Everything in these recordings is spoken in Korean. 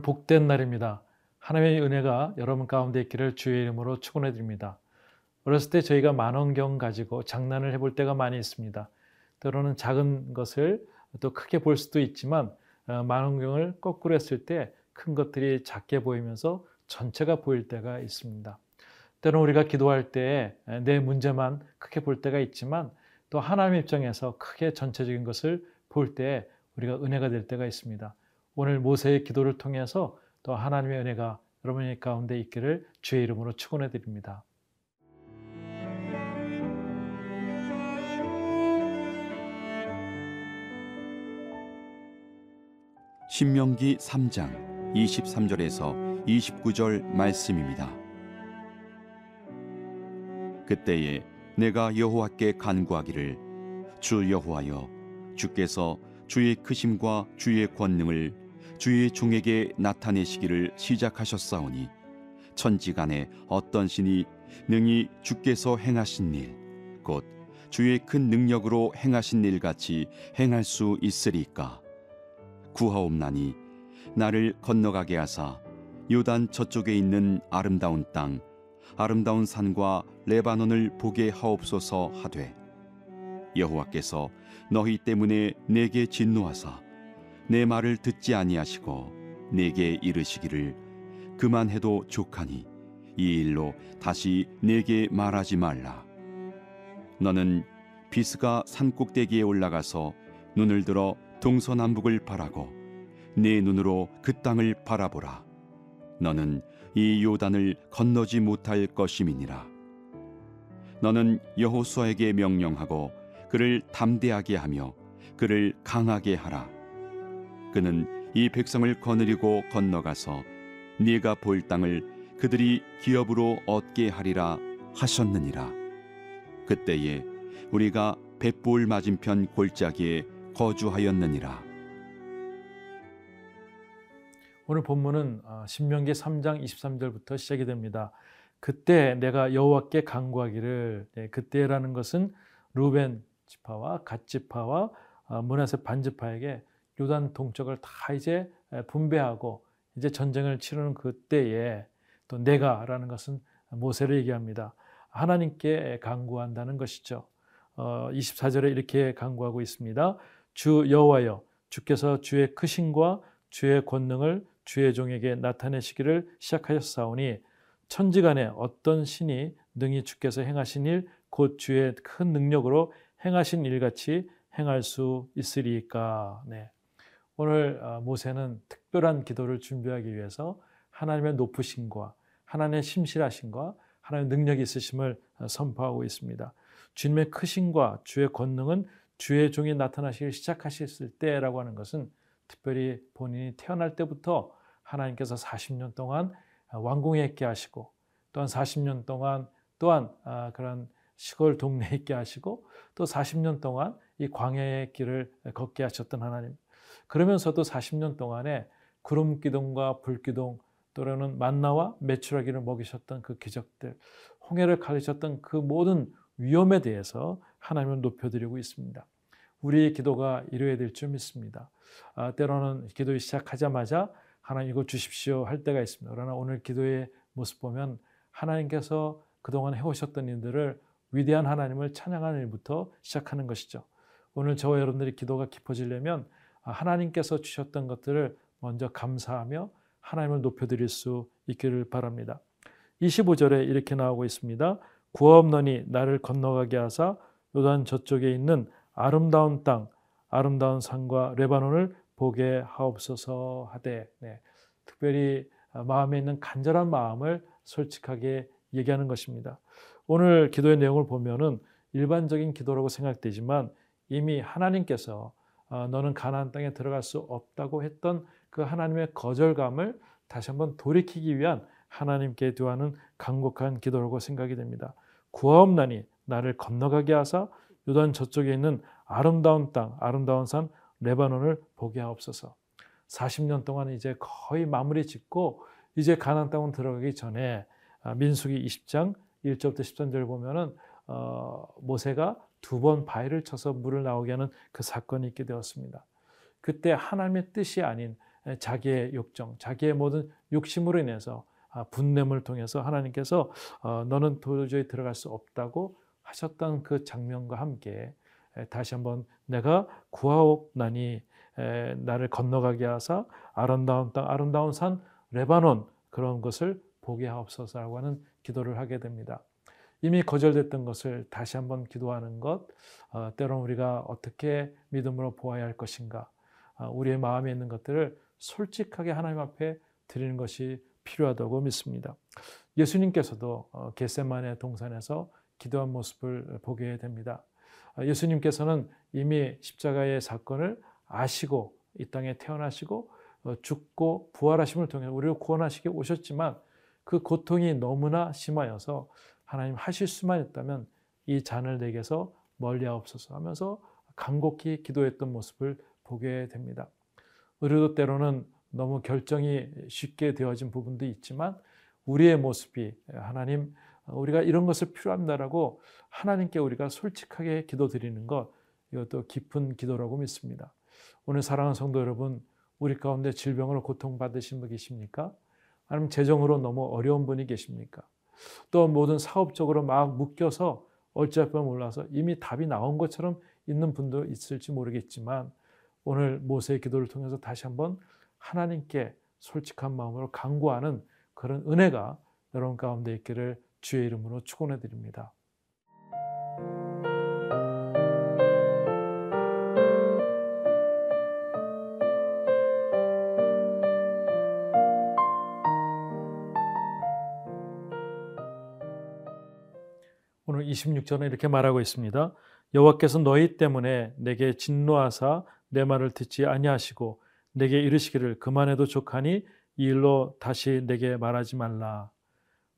오늘 복된 날입니다. 하나님의 은혜가 여러분 가운데 있기를 주의 이름으로 축원해 드립니다. 어렸을 때 저희가 망원경 가지고 장난을 해볼 때가 많이 있습니다. 때로는 작은 것을 또 크게 볼 수도 있지만 망원경을 거꾸로 했을 때 큰 것들이 작게 보이면서 전체가 보일 때가 있습니다. 때로는 우리가 기도할 때 내 문제만 크게 볼 때가 있지만 또 하나님의 입장에서 크게 전체적인 것을 볼 때 우리가 은혜가 될 때가 있습니다. 오늘 모세의 기도를 통해서 또 하나님의 은혜가 여러분의 가운데 있기를 주의 이름으로 축원해 드립니다. 신명기 3장 23절에서 29절 말씀입니다. 그때에 내가 여호와께 간구하기를 주 여호와여, 주께서 주의 크심과 주의 권능을 주의 종에게 나타내시기를 시작하셨사오니 천지간에 어떤 신이 능히 주께서 행하신 일 곧 주의 큰 능력으로 행하신 일같이 행할 수 있으리까. 구하옵나니 나를 건너가게 하사 요단 저쪽에 있는 아름다운 땅 아름다운 산과 레바논을 보게 하옵소서 하되, 여호와께서 너희 때문에 내게 진노하사 내 말을 듣지 아니하시고 내게 이르시기를 그만해도 족하니 이 일로 다시 내게 말하지 말라. 너는 비스가 산꼭대기에 올라가서 눈을 들어 동서남북을 바라고 내 눈으로 그 땅을 바라보라. 너는 이 요단을 건너지 못할 것임이니라. 너는 여호수아에게 명령하고 그를 담대하게 하며 그를 강하게 하라. 그는 이 백성을 거느리고 건너가서 네가 볼 땅을 그들이 기업으로 얻게 하리라 하셨느니라. 그때에 우리가 벳불 맞은편 골짜기에 거주하였느니라. 오늘 본문은 신명기 3장 23절부터 시작이 됩니다. 그때 내가 여호와께 간구하기를, 그때라는 것은 루벤 지파와 갓 지파와 므낫세 반지파에게 요단 동쪽을 다 이제 분배하고 이제 전쟁을 치르는 그때에, 또 내가라는 것은 모세를 얘기합니다. 하나님께 간구한다는 것이죠. 24절에 이렇게 간구하고 있습니다. 주 여호와여, 주께서 주의 크신과 주의 권능을 주의 종에게 나타내시기를 시작하셨사오니 천지간에 어떤 신이 능히 주께서 행하신 일 곧 주의 큰 능력으로 행하신 일같이 행할 수 있으리까. 네. 오늘 모세는 특별한 기도를 준비하기 위해서 하나님의 높으심과 하나님의 신실하심과 하나님의 능력이 있으심을 선포하고 있습니다. 주님의 크신과 주의 권능은 주의 종이 나타나시기 시작하셨을 때라고 하는 것은 특별히 본인이 태어날 때부터 하나님께서 40년 동안 왕궁에 있게 하시고 또한 40년 동안 또한 그런 시골 동네에 있게 하시고 또 40년 동안 이 광야의 길을 걷게 하셨던 하나님, 그러면서도 40년 동안에 구름 기둥과 불 기둥 또는 만나와 메추라기를 먹이셨던 그 기적들, 홍해를 가르쳤던 그 모든 위험에 대해서 하나님을 높여드리고 있습니다. 우리의 기도가 이루어야 될 줄 믿습니다. 때로는 기도 시작하자마자 하나님 이거 주십시오 할 때가 있습니다. 그러나 오늘 기도의 모습 보면 하나님께서 그동안 해오셨던 일들을 위대한 하나님을 찬양하는 일부터 시작하는 것이죠. 오늘 저와 여러분들이 기도가 깊어지려면 하나님께서 주셨던 것들을 먼저 감사하며 하나님을 높여드릴 수 있기를 바랍니다. 25절에 이렇게 나오고 있습니다. 구하옵나니 나를 건너가게 하사 요단 저쪽에 있는 아름다운 땅, 아름다운 산과 레바논을 보게 하옵소서 하되. 네. 특별히 마음에 있는 간절한 마음을 솔직하게 얘기하는 것입니다. 오늘 기도의 내용을 보면은 일반적인 기도라고 생각되지만 이미 하나님께서 너는 가나안 땅에 들어갈 수 없다고 했던 그 하나님의 거절감을 다시 한번 돌이키기 위한 하나님께 대하는 간곡한 기도라고 생각이 됩니다. 구하옵나니 나를 건너가게 하사 요단 저쪽에 있는 아름다운 땅, 아름다운 산 레바논을 보게 하옵소서. 40년 동안 이제 거의 마무리 짓고 이제 가나안 땅은 들어가기 전에 민수기 20장 1절부터 13절을 보면은 모세가 두 번 바위를 쳐서 물을 나오게 하는 그 사건이 있게 되었습니다. 그때 하나님의 뜻이 아닌 자기의 욕정, 자기의 모든 욕심으로 인해서 분냄을 통해서 하나님께서 너는 도저히 들어갈 수 없다고 하셨던 그 장면과 함께 다시 한번 내가 구하옵나니 나를 건너가게 하사 아름다운 땅, 아름다운 산 레바논 그런 것을 보게 하옵소서라고 하는 기도를 하게 됩니다. 이미 거절됐던 것을 다시 한번 기도하는 것, 때론 우리가 어떻게 믿음으로 보아야 할 것인가, 우리의 마음에 있는 것들을 솔직하게 하나님 앞에 드리는 것이 필요하다고 믿습니다. 예수님께서도 겟세마네 동산에서 기도한 모습을 보게 됩니다. 예수님께서는 이미 십자가의 사건을 아시고 이 땅에 태어나시고 죽고 부활하심을 통해 우리를 구원하시기 오셨지만 그 고통이 너무나 심하여서 하나님 하실 수만 있다면 이 잔을 내게서 멀리하옵소서 하면서 간곡히 기도했던 모습을 보게 됩니다. 우리도 때로는 너무 결정이 쉽게 되어진 부분도 있지만 우리의 모습이 하나님 우리가 이런 것을 필요합니다라고 하나님께 우리가 솔직하게 기도드리는 것, 이것도 깊은 기도라고 믿습니다. 오늘 사랑하는 성도 여러분, 우리 가운데 질병으로 고통받으신 분 계십니까? 아니면 재정으로 너무 어려운 분이 계십니까? 또 모든 사업적으로 막 묶여서 어찌할 바 몰라서 이미 답이 나온 것처럼 있는 분도 있을지 모르겠지만 오늘 모세의 기도를 통해서 다시 한번 하나님께 솔직한 마음으로 간구하는 그런 은혜가 여러분 가운데 있기를 주의 이름으로 축원해 드립니다. 오늘 26절에 이렇게 말하고 있습니다. 여호와께서 너희 때문에 내게 진노하사 내 말을 듣지 아니하시고 내게 이르시기를 그만해도 족하니 이 일로 다시 내게 말하지 말라.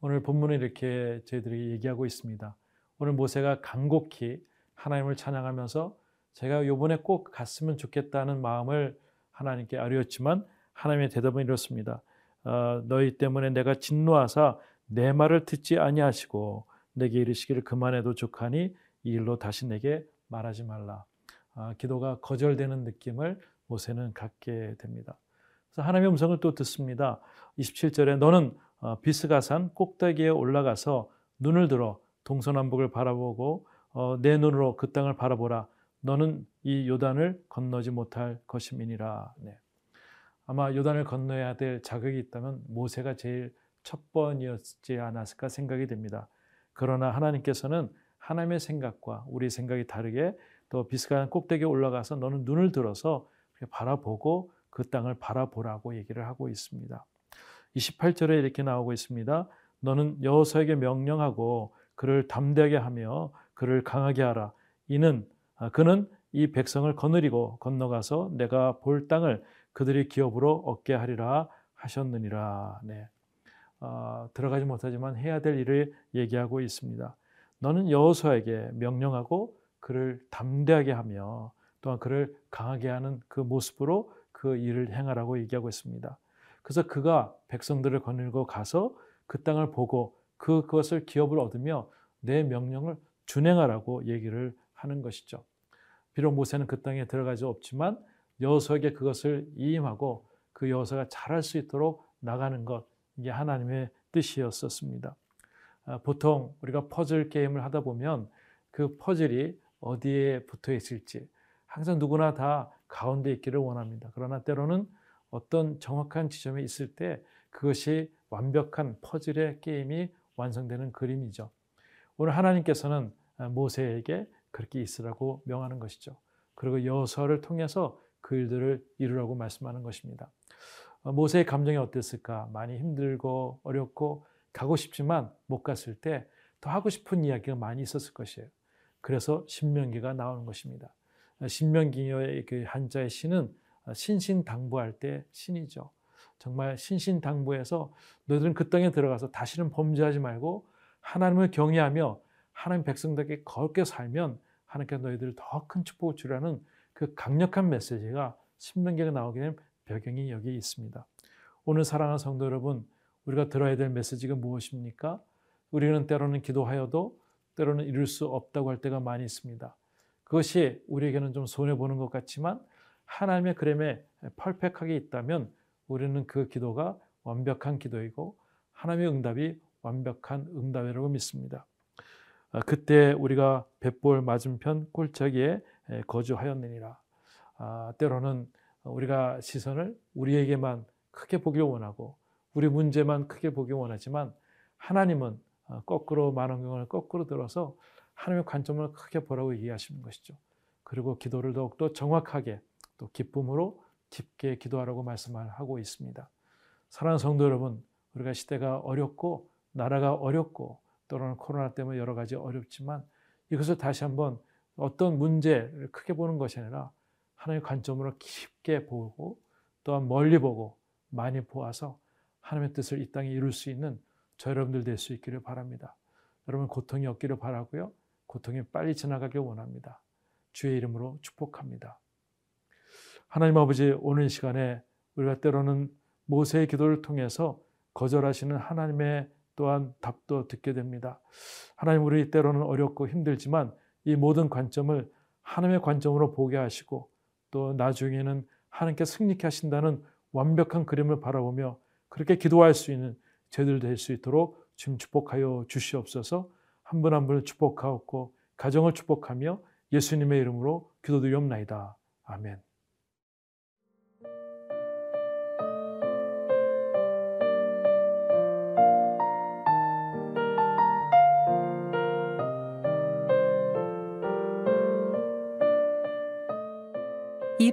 오늘 본문은 이렇게 저희들이 얘기하고 있습니다. 오늘 모세가 간곡히 하나님을 찬양하면서 제가 요번에 꼭 갔으면 좋겠다는 마음을 하나님께 아뢰었지만 하나님의 대답은 이렇습니다. 너희 때문에 내가 진노하사 내 말을 듣지 아니하시고 내게 이르시기를 그만해도 족하니 이 일로 다시 내게 말하지 말라. 기도가 거절되는 느낌을 모세는 갖게 됩니다. 그래서 하나님의 음성을 또 듣습니다. 27절에 너는 비스가산 꼭대기에 올라가서 눈을 들어 동서남북을 바라보고 내 눈으로 그 땅을 바라보라. 너는 이 요단을 건너지 못할 것임이니라. 네. 아마 요단을 건너야 될 자격이 있다면 모세가 제일 첫 번이었지 않았을까 생각이 됩니다. 그러나 하나님께서는 하나님의 생각과 우리의 생각이 다르게 또 비스가산 꼭대기에 올라가서 너는 눈을 들어서 바라보고 그 땅을 바라보라고 얘기를 하고 있습니다. 28절에 이렇게 나오고 있습니다. 너는 여호수아에게 명령하고 그를 담대하게 하며 그를 강하게 하라. 그는 이 백성을 거느리고 건너가서 내가 볼 땅을 그들이 기업으로 얻게 하리라 하셨느니라. 네. 들어가지 못하지만 해야 될 일을 얘기하고 있습니다. 너는 여호수아에게 명령하고 그를 담대하게 하며 또한 그를 강하게 하는 그 모습으로 그 일을 행하라고 얘기하고 있습니다. 그래서 그가 백성들을 거닐고 가서 그 땅을 보고 그것을 기업을 얻으며 내 명령을 준행하라고 얘기를 하는 것이죠. 비록 모세는 그 땅에 들어가지 없지만 여호수아에게 그것을 이임하고 그 여호수아가 잘할 수 있도록 나가는 것, 이게 하나님의 뜻이었었습니다. 보통 우리가 퍼즐 게임을 하다 보면 그 퍼즐이 어디에 붙어 있을지 항상 누구나 다 가운데 있기를 원합니다. 그러나 때로는 어떤 정확한 지점에 있을 때 그것이 완벽한 퍼즐의 게임이 완성되는 그림이죠. 오늘 하나님께서는 모세에게 그렇게 있으라고 명하는 것이죠. 그리고 여호수아를 통해서 그 일들을 이루라고 말씀하는 것입니다. 모세의 감정이 어땠을까? 많이 힘들고 어렵고 가고 싶지만 못 갔을 때 더 하고 싶은 이야기가 많이 있었을 것이에요. 그래서 신명기가 나오는 것입니다. 신명기의 그 한자의 신은 신신당부할 때 신이죠. 정말 신신당부해서 너희들은 그 땅에 들어가서 다시는 범죄하지 말고 하나님을 경외하며 하나님 백성답게 거룩하게 살면 하나님께서 너희들을 더 큰 축복을 주라는 그 강력한 메시지가 신명기가 나오게 된 배경이 여기에 있습니다. 오늘 사랑하는 성도 여러분, 우리가 들어야 될 메시지가 무엇입니까? 우리는 때로는 기도하여도 때로는 이룰 수 없다고 할 때가 많이 있습니다. 그것이 우리에게는 좀 손해보는 것 같지만 하나님의 그림에 퍼펙트하게 있다면 우리는 그 기도가 완벽한 기도이고 하나님의 응답이 완벽한 응답이라고 믿습니다. 그때 우리가 벳볼 맞은편 골짜기에 거주하였느니라. 때로는 우리가 시선을 우리에게만 크게 보길 원하고 우리 문제만 크게 보길 원하지만 하나님은 거꾸로 만원경을 거꾸로 들어서 하나님의 관점을 크게 보라고 얘기하시는 것이죠. 그리고 기도를 더욱더 정확하게 또 기쁨으로 깊게 기도하라고 말씀을 하고 있습니다. 사랑하는 성도 여러분, 우리가 시대가 어렵고 나라가 어렵고 또는 코로나 때문에 여러 가지 어렵지만 이것을 다시 한번 어떤 문제를 크게 보는 것이 아니라 하나님의 관점으로 깊게 보고 또한 멀리 보고 많이 보아서 하나님의 뜻을 이 땅에 이룰 수 있는 저 여러분들 될 수 있기를 바랍니다. 여러분 고통이 없기를 바라고요. 고통이 빨리 지나가길 원합니다. 주의 이름으로 축복합니다. 하나님 아버지, 오늘 시간에 우리가 때로는 모세의 기도를 통해서 거절하시는 하나님의 또한 답도 듣게 됩니다. 하나님, 우리 때로는 어렵고 힘들지만 이 모든 관점을 하나님의 관점으로 보게 하시고 또 나중에는 하나님께 승리케 하신다는 완벽한 그림을 바라보며 그렇게 기도할 수 있는 저희들 될 수 있도록 지금 축복하여 주시옵소서. 한 분 한 분을 축복하옵고 가정을 축복하며 예수님의 이름으로 기도드리옵나이다. 아멘. 이